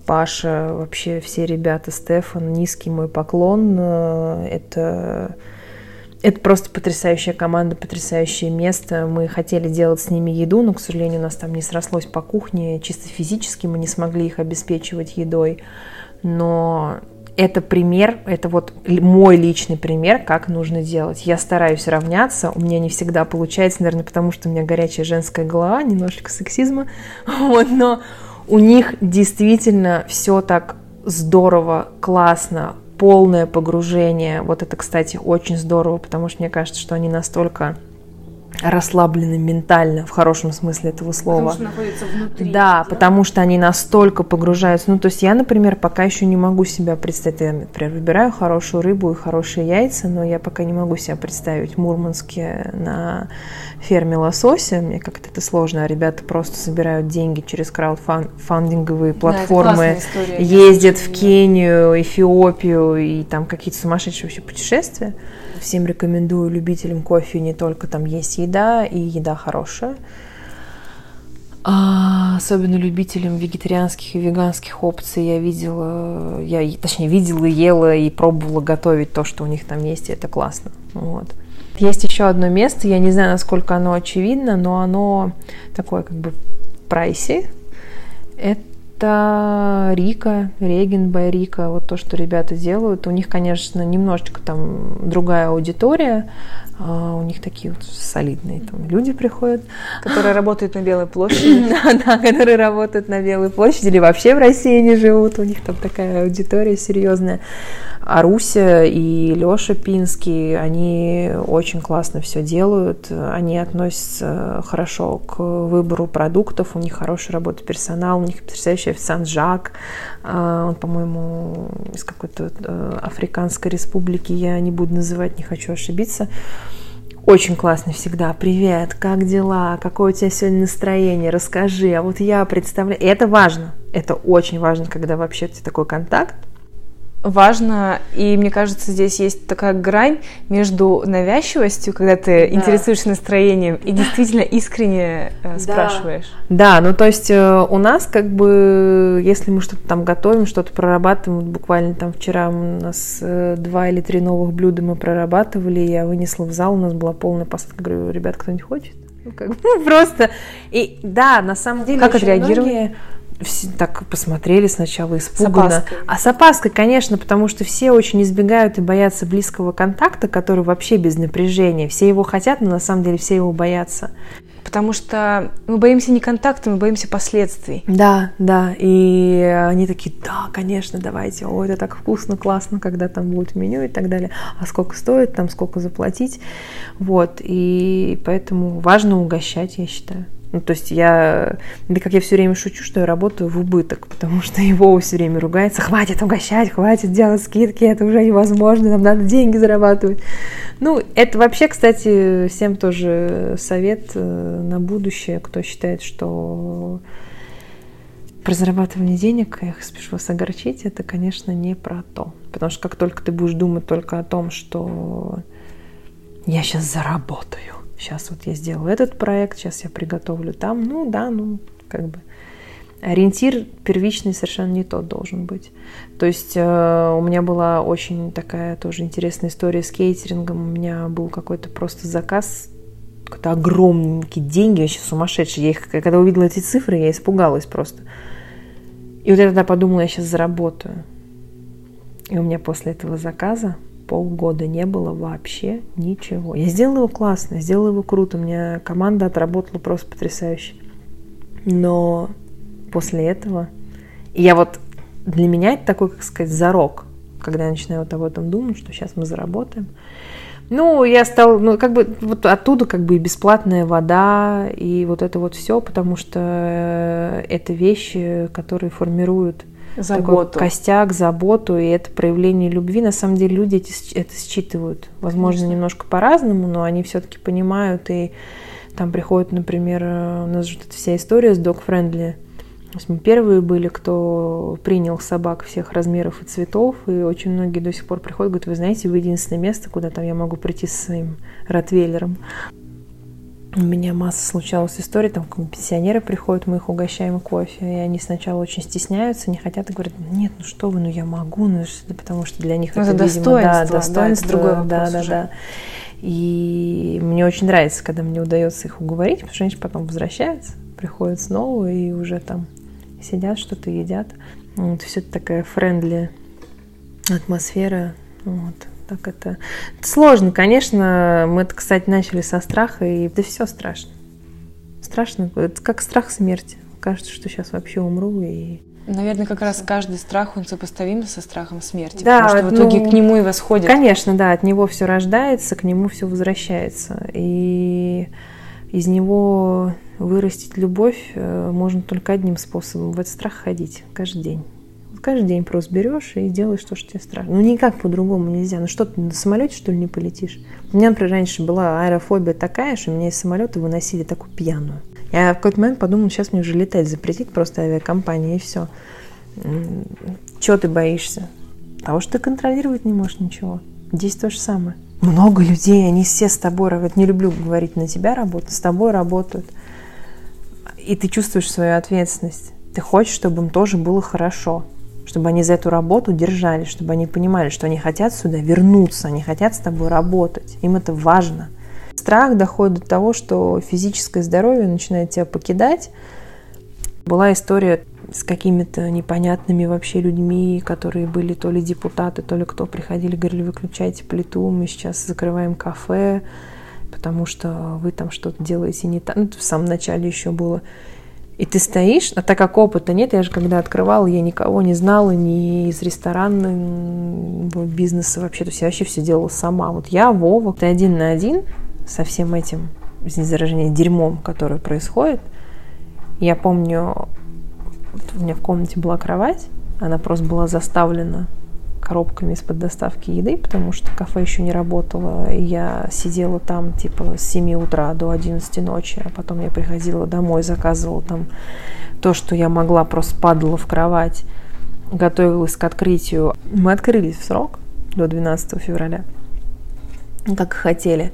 Паша, вообще все ребята, Стефан, низкий мой поклон. Это просто потрясающая команда, потрясающее место. Мы хотели делать с ними еду, но, к сожалению, у нас там не срослось по кухне. Чисто физически мы не смогли их обеспечивать едой. Но это пример, это вот мой личный пример, как нужно делать. Я стараюсь равняться, у меня не всегда получается, наверное, потому что у меня горячая женская голова, немножечко сексизма, вот, но у них действительно все так здорово, классно, полное погружение. Вот это, кстати, очень здорово, потому что мне кажется, что они настолько расслаблены ментально, в хорошем смысле этого слова. Потому что находятся внутри. Да, потому что они настолько погружаются. Ну, то есть я, например, пока еще не могу себя представить. Я, например, выбираю хорошую рыбу и хорошие яйца, но я пока не могу себя представить в Мурманске на ферме лосося. Мне как-то это сложно. А ребята просто собирают деньги через краудфандинговые платформы, да, ездят в Кению, Эфиопию и там какие-то сумасшедшие вообще путешествия. Всем рекомендую, любителям кофе, не только там есть еда, и еда хорошая. А особенно любителям вегетарианских и веганских опций я видела, ела и пробовала готовить то, что у них там есть, и это классно. Вот. Есть еще одно место, я не знаю, насколько оно очевидно, но оно такое как бы прайси. Это Рика, Реген Байрика, вот то, что ребята делают. У них, конечно, немножечко там другая аудитория, у них такие вот солидные там люди приходят. Которые работают на Белой площади. Да, которые работают на Белой площади или вообще в России не живут, у них там такая аудитория серьезная. А Руся и Леша Пинский, они очень классно все делают, они относятся хорошо к выбору продуктов, у них хорошая работа персонала, у них потрясающий официант Жак, он, по-моему, из какой-то африканской республики, я не буду называть, не хочу ошибиться. Очень классно всегда. Привет, как дела? Какое у тебя сегодня настроение? Расскажи. А вот я представляю... И это важно, это очень важно, когда вообще у тебя такой контакт. Важно, и мне кажется, здесь есть такая грань между навязчивостью, когда ты интересуешься настроением и действительно искренне спрашиваешь. Да, ну то есть у нас как бы, если мы что-то там готовим, что-то прорабатываем, вот буквально там вчера у нас 2 или 3 новых блюда мы прорабатывали, я вынесла в зал, у нас была полная посадка, говорю, ребят, кто-нибудь хочет? Ну как бы просто, и да, на самом деле... Как отреагировали? Все так посмотрели сначала испуганно. С опаской. А с опаской, конечно, потому что все очень избегают и боятся близкого контакта, который вообще без напряжения. Все его хотят, но на самом деле все его боятся. Потому что мы боимся не контакта, мы боимся последствий. Да, да. И они такие, да, конечно, давайте. О, это так вкусно, классно, когда там будет меню и так далее. А сколько стоит, там сколько заплатить. Вот. И поэтому важно угощать, я считаю. Ну, то есть я все время шучу, что я работаю в убыток, потому что его все время ругается, хватит угощать, хватит делать скидки, это уже невозможно, нам надо деньги зарабатывать. Ну, это вообще, кстати, всем тоже совет на будущее, кто считает, что про зарабатывание денег, я спешу вас огорчить, это, конечно, не про то. Потому что как только ты будешь думать только о том, что я сейчас заработаю, сейчас вот я сделала этот проект, сейчас я приготовлю там. Ну да, ну как бы ориентир первичный совершенно не тот должен быть. То есть у меня была очень такая тоже интересная история с кейтерингом. У меня был какой-то просто заказ, какие-то огромненькие деньги, вообще сумасшедшие. Когда увидела эти цифры, я испугалась просто. И вот я тогда подумала, я сейчас заработаю. И у меня после этого заказа полгода не было вообще ничего. Я сделала его классно, я сделала его круто. У меня команда отработала просто потрясающе. Но после этого... Я вот... Для меня это такой, как сказать, зарок. Когда я начинаю вот об этом думать, что сейчас мы заработаем. Ну, я стала... Ну, как бы вот оттуда как бы и бесплатная вода, и вот это вот все, потому что это вещи, которые формируют заботу. Такой костяк, заботу, и это проявление любви. На самом деле люди это считывают. Возможно, конечно, немножко по-разному, но они все-таки понимают. И там приходят, например, у нас же тут вся история с dog-friendly. Мы первые были, кто принял собак всех размеров и цветов. И очень многие до сих пор приходят, говорят, вы знаете, вы единственное место, куда там я могу прийти со своим ротвейлером. У меня масса случалась историй, там пенсионеры приходят, мы их угощаем кофе, и они сначала очень стесняются, не хотят, и говорят, нет, ну что вы, ну я могу, ну потому что для них это достоинство, видимо, достоинство, это другой вопрос уже. И мне очень нравится, когда мне удается их уговорить, потому что они потом возвращаются, приходят снова и уже там сидят, что-то едят. Вот, все это такая френдли атмосфера, вот. Так это сложно, конечно. Мы это, кстати, начали со страха, и да все страшно. Страшно, это как страх смерти. Кажется, что сейчас вообще умру. И... Наверное, как раз каждый страх, он сопоставим со страхом смерти, да, потому что в итоге к нему и восходит. Конечно, да, от него все рождается, к нему все возвращается. И из него вырастить любовь можно только одним способом. В этот страх ходить каждый день. Каждый день просто берешь и делаешь то, что тебе страшно. Ну, никак по-другому нельзя. Ну, что ты на самолете, что ли, не полетишь? У меня, например, раньше была аэрофобия такая, что меня из самолета выносили такую пьяную. Я в какой-то момент подумала, сейчас мне уже летать запретит просто авиакомпания, и все. Чего ты боишься? Того, что ты контролировать не можешь ничего. Здесь то же самое. Много людей, они все с тобой работают. Не люблю говорить, на тебя работают, с тобой работают. И ты чувствуешь свою ответственность. Ты хочешь, чтобы им тоже было хорошо, чтобы они за эту работу держались, чтобы они понимали, что они хотят сюда вернуться, они хотят с тобой работать, им это важно. Страх доходит до того, что физическое здоровье начинает тебя покидать. Была история с какими-то непонятными вообще людьми, которые были то ли депутаты, то ли кто, приходили, говорили, выключайте плиту, мы сейчас закрываем кафе, потому что вы там что-то делаете не так. Ну, в самом начале еще было... И ты стоишь, а так как опыта нет, я же когда открывала, я никого не знала, ни из ресторанного бизнеса вообще, то есть я вообще все делала сама. Вот я, Вова, ты один на один со всем этим, извините за выражение, дерьмом, которое происходит. Я помню, у меня в комнате была кровать, она просто была заставлена коробками из-под доставки еды, потому что кафе еще не работало, и я сидела там типа с 7 утра до 11 ночи, а потом я приходила домой, заказывала там то, что я могла, просто падала в кровать, готовилась к открытию. Мы открылись в срок до 12 февраля, как и хотели,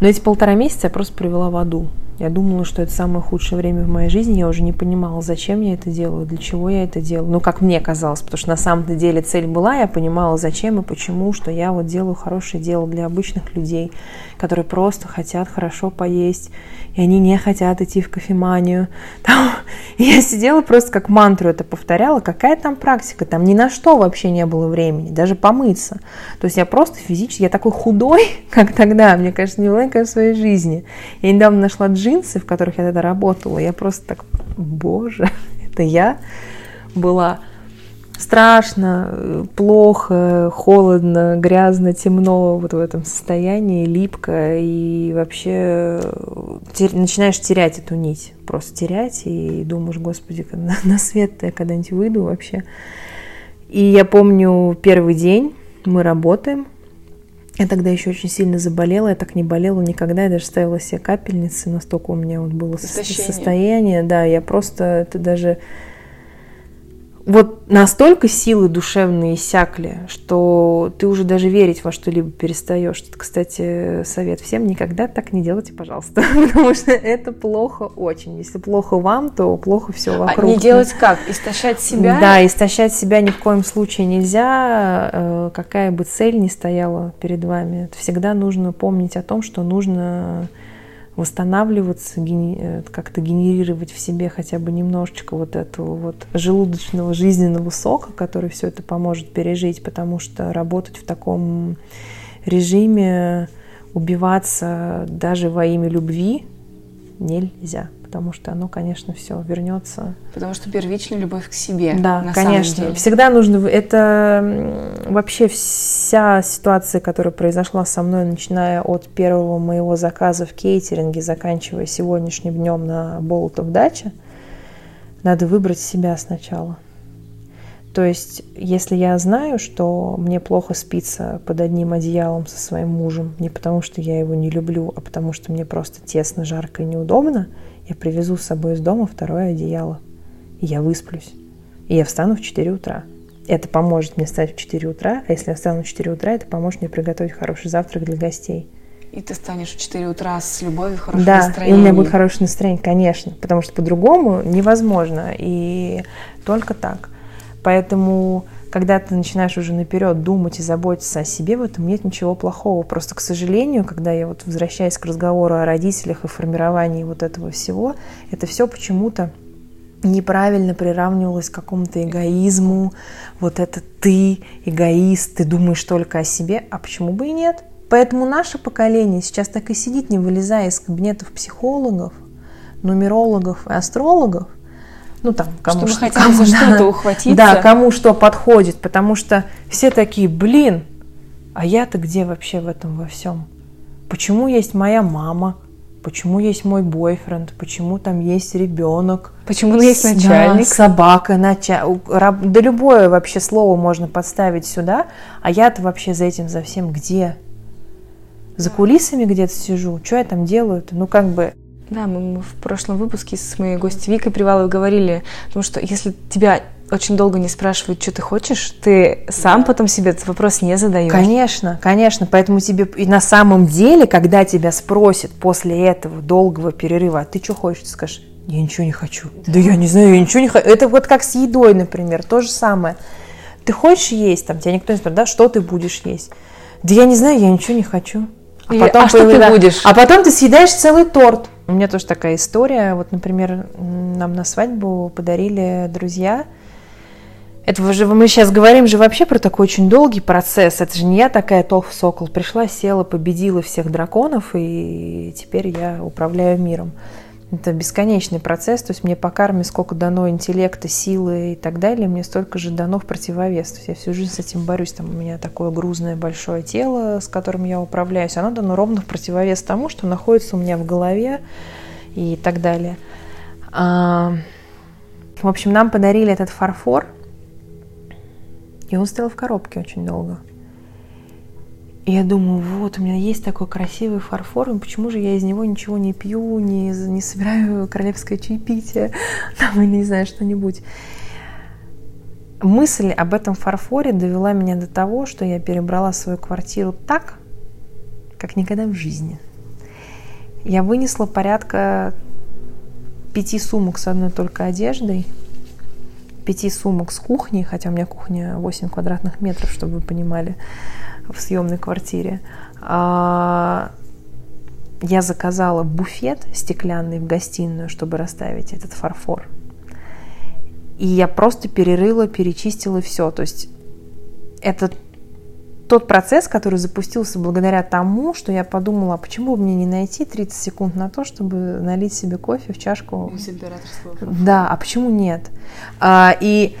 но эти 1,5 месяца я просто провела в аду. Я думала, что это самое худшее время в моей жизни. Я уже не понимала, зачем я это делаю, для чего я это делаю. Ну, как мне казалось, потому что на самом-то деле цель была, я понимала, зачем и почему, что я вот делаю хорошее дело для обычных людей, которые просто хотят хорошо поесть, и они не хотят идти в кофеманию. И я сидела просто как мантру это повторяла. Какая там практика? Там ни на что вообще не было времени, даже помыться. То есть я просто физически, я такой худой, как тогда, мне кажется, не было никогда в своей жизни. Я недавно нашла джинсы, в которых я тогда работала, я просто так, боже, это я была. Страшно, плохо, холодно, грязно, темно, вот в этом состоянии, липко, и вообще начинаешь терять эту нить, просто терять, и думаешь, господи, на свет-то я когда-нибудь выйду вообще. И я помню первый день, мы работаем. Я тогда еще очень сильно заболела, я так не болела никогда, я даже ставила себе капельницы, настолько у меня вот было состояние, да, я просто, это даже, вот настолько силы душевные иссякли, что ты уже даже верить во что-либо перестаешь. Это, кстати, совет всем, никогда так не делайте, пожалуйста, потому что это плохо очень. Если плохо вам, то плохо все вокруг. А не делать как? Истощать себя? Да, истощать себя ни в коем случае нельзя, какая бы цель ни стояла перед вами. Всегда нужно помнить о том, что нужно... восстанавливаться, как-то генерировать в себе хотя бы немножечко вот этого вот желудочного жизненного сока, который все это поможет пережить, потому что работать в таком режиме, убиваться даже во имя любви нельзя, потому что оно, конечно, все вернется. Потому что первичная любовь к себе. Да, на конечно. Самом деле. Всегда нужно... Это вообще вся ситуация, которая произошла со мной, начиная от первого моего заказа в кейтеринге, заканчивая сегодняшним днем на Болотов даче, надо выбрать себя сначала. То есть, если я знаю, что мне плохо спится под одним одеялом со своим мужем, не потому что я его не люблю, а потому что мне просто тесно, жарко и неудобно, я привезу с собой из дома второе одеяло, и я высплюсь, и я встану в 4 утра. Это поможет мне встать в 4 утра, а если я встану в 4 утра, это поможет мне приготовить хороший завтрак для гостей. И ты станешь в 4 утра с любовью, хорошим настроением. Да, и у меня будет хорошее настроение, конечно, потому что по-другому невозможно, и только так. Поэтому, когда ты начинаешь уже наперед думать и заботиться о себе, в этом нет ничего плохого. Просто, к сожалению, когда я вот возвращаюсь к разговору о родителях и формировании вот этого всего, это все почему-то неправильно приравнивалось к какому-то эгоизму. Вот это ты эгоист, ты думаешь только о себе, а почему бы и нет? Поэтому наше поколение сейчас так и сидит, не вылезая из кабинетов психологов, нумерологов и астрологов. Ну, там, кому что, кому, за что-то ухватиться. Да, кому что подходит, потому что все такие, блин, а я-то где вообще в этом во всем? Почему есть моя мама? Почему есть мой бойфренд? Почему там есть ребенок? Почему есть начальник? Да, собака, да любое вообще слово можно подставить сюда, а я-то вообще за этим, за всем где? За кулисами где-то сижу, что я там делаю-то? Ну, как бы... Да, мы в прошлом выпуске с моей гостью Викой Приваловой говорили, потому что если тебя очень долго не спрашивают, что ты хочешь, ты сам потом себе этот вопрос не задаешь. Конечно, конечно. Поэтому тебе и на самом деле, когда тебя спросят после этого долгого перерыва, а ты что хочешь, ты скажешь, я ничего не хочу. Да я не знаю, я ничего не хочу. Это вот как с едой, например, то же самое. Ты хочешь есть, там тебя никто не спрашивает, да, что ты будешь есть? Да я не знаю, я ничего не хочу. А или, потом что ты будешь? А потом ты съедаешь целый торт. У меня тоже такая история. Вот, например, нам на свадьбу подарили друзья. Это же мы сейчас говорим же вообще про такой очень долгий процесс. Это же не я такая Тофа Сокол. Пришла, села, победила всех драконов, и теперь я управляю миром. Это бесконечный процесс. То есть мне по карме сколько дано интеллекта, силы и так далее, мне столько же дано в противовес. То есть я всю жизнь с этим борюсь. Там у меня такое грузное большое тело, с которым я управляюсь. Оно дано ровно в противовес тому, что находится у меня в голове и так далее. В общем, нам подарили этот фарфор. И он стоял в коробке очень долго. И я думаю, вот, у меня есть такой красивый фарфор, почему же я из него ничего не пью, не собираю королевское чаепитие, там, или не знаю, что-нибудь. Мысль об этом фарфоре довела меня до того, что я перебрала свою квартиру так, как никогда в жизни. Я вынесла порядка 5 сумок с одной только одеждой, 5 сумок с кухни, хотя у меня кухня 8 квадратных метров, чтобы вы понимали, в съемной квартире. Я заказала буфет стеклянный в гостиную, чтобы расставить этот фарфор. И я просто перерыла, перечистила все. То есть это тот процесс, который запустился благодаря тому, что я подумала, а почему бы мне не найти 30 секунд на то, чтобы налить себе кофе в чашку. Да, а почему нет? И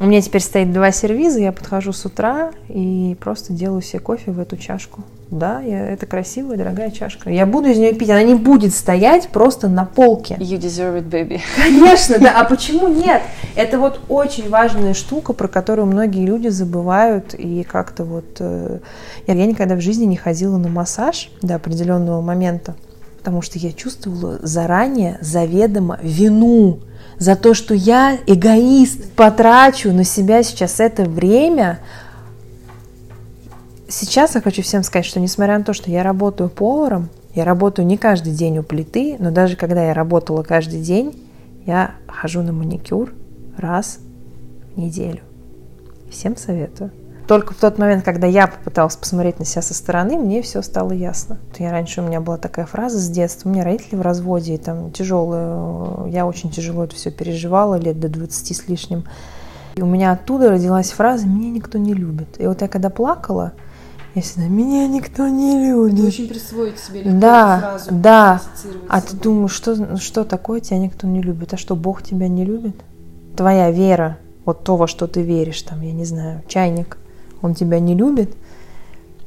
у меня теперь стоит 2 сервиза, я подхожу с утра и просто делаю себе кофе в эту чашку. Да, это красивая, дорогая чашка. Я буду из нее пить, она не будет стоять просто на полке. You deserve it, baby. Конечно, да, а почему нет? Это вот очень важная штука, про которую многие люди забывают. И как-то вот... Я никогда в жизни не ходила на массаж до определенного момента, потому что я чувствовала заранее, заведомо вину за то, что я, эгоист, потрачу на себя сейчас это время. Сейчас я хочу всем сказать, что несмотря на то, что я работаю поваром, я работаю не каждый день у плиты, но даже когда я работала каждый день, я хожу на маникюр раз в неделю. Всем советую. Только в тот момент, когда я попыталась посмотреть на себя со стороны, мне все стало ясно. Я раньше, у меня была такая фраза с детства, у меня родители в разводе, и там тяжелое, я очень тяжело это все переживала, лет до 20 с лишним. И у меня оттуда родилась фраза «меня никто не любит». И вот я когда плакала, я всегда «меня никто не любит». Это очень присвоить себе легко, да, фразу. Да, а ты думаешь, что такое тебя никто не любит? А что, Бог тебя не любит? Твоя вера, вот то, во что ты веришь, там, я не знаю, чайник, он тебя не любит.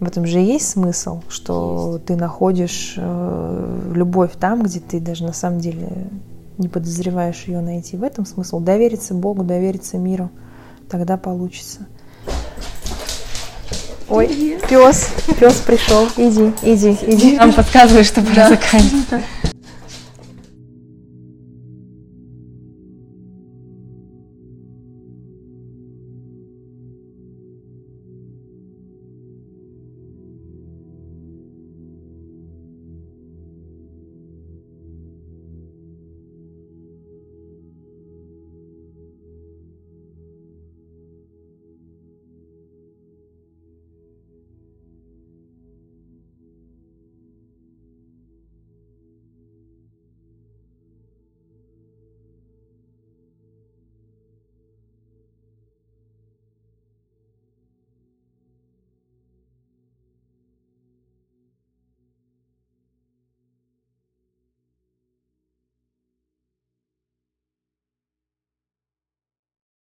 В этом же и есть смысл, что есть. Ты находишь любовь там, где ты даже на самом деле не подозреваешь ее найти. В этом смысл. Довериться Богу, довериться миру. Тогда получится. Ой, пес пришел. Иди. Нам подсказывают, что пора заканчивать.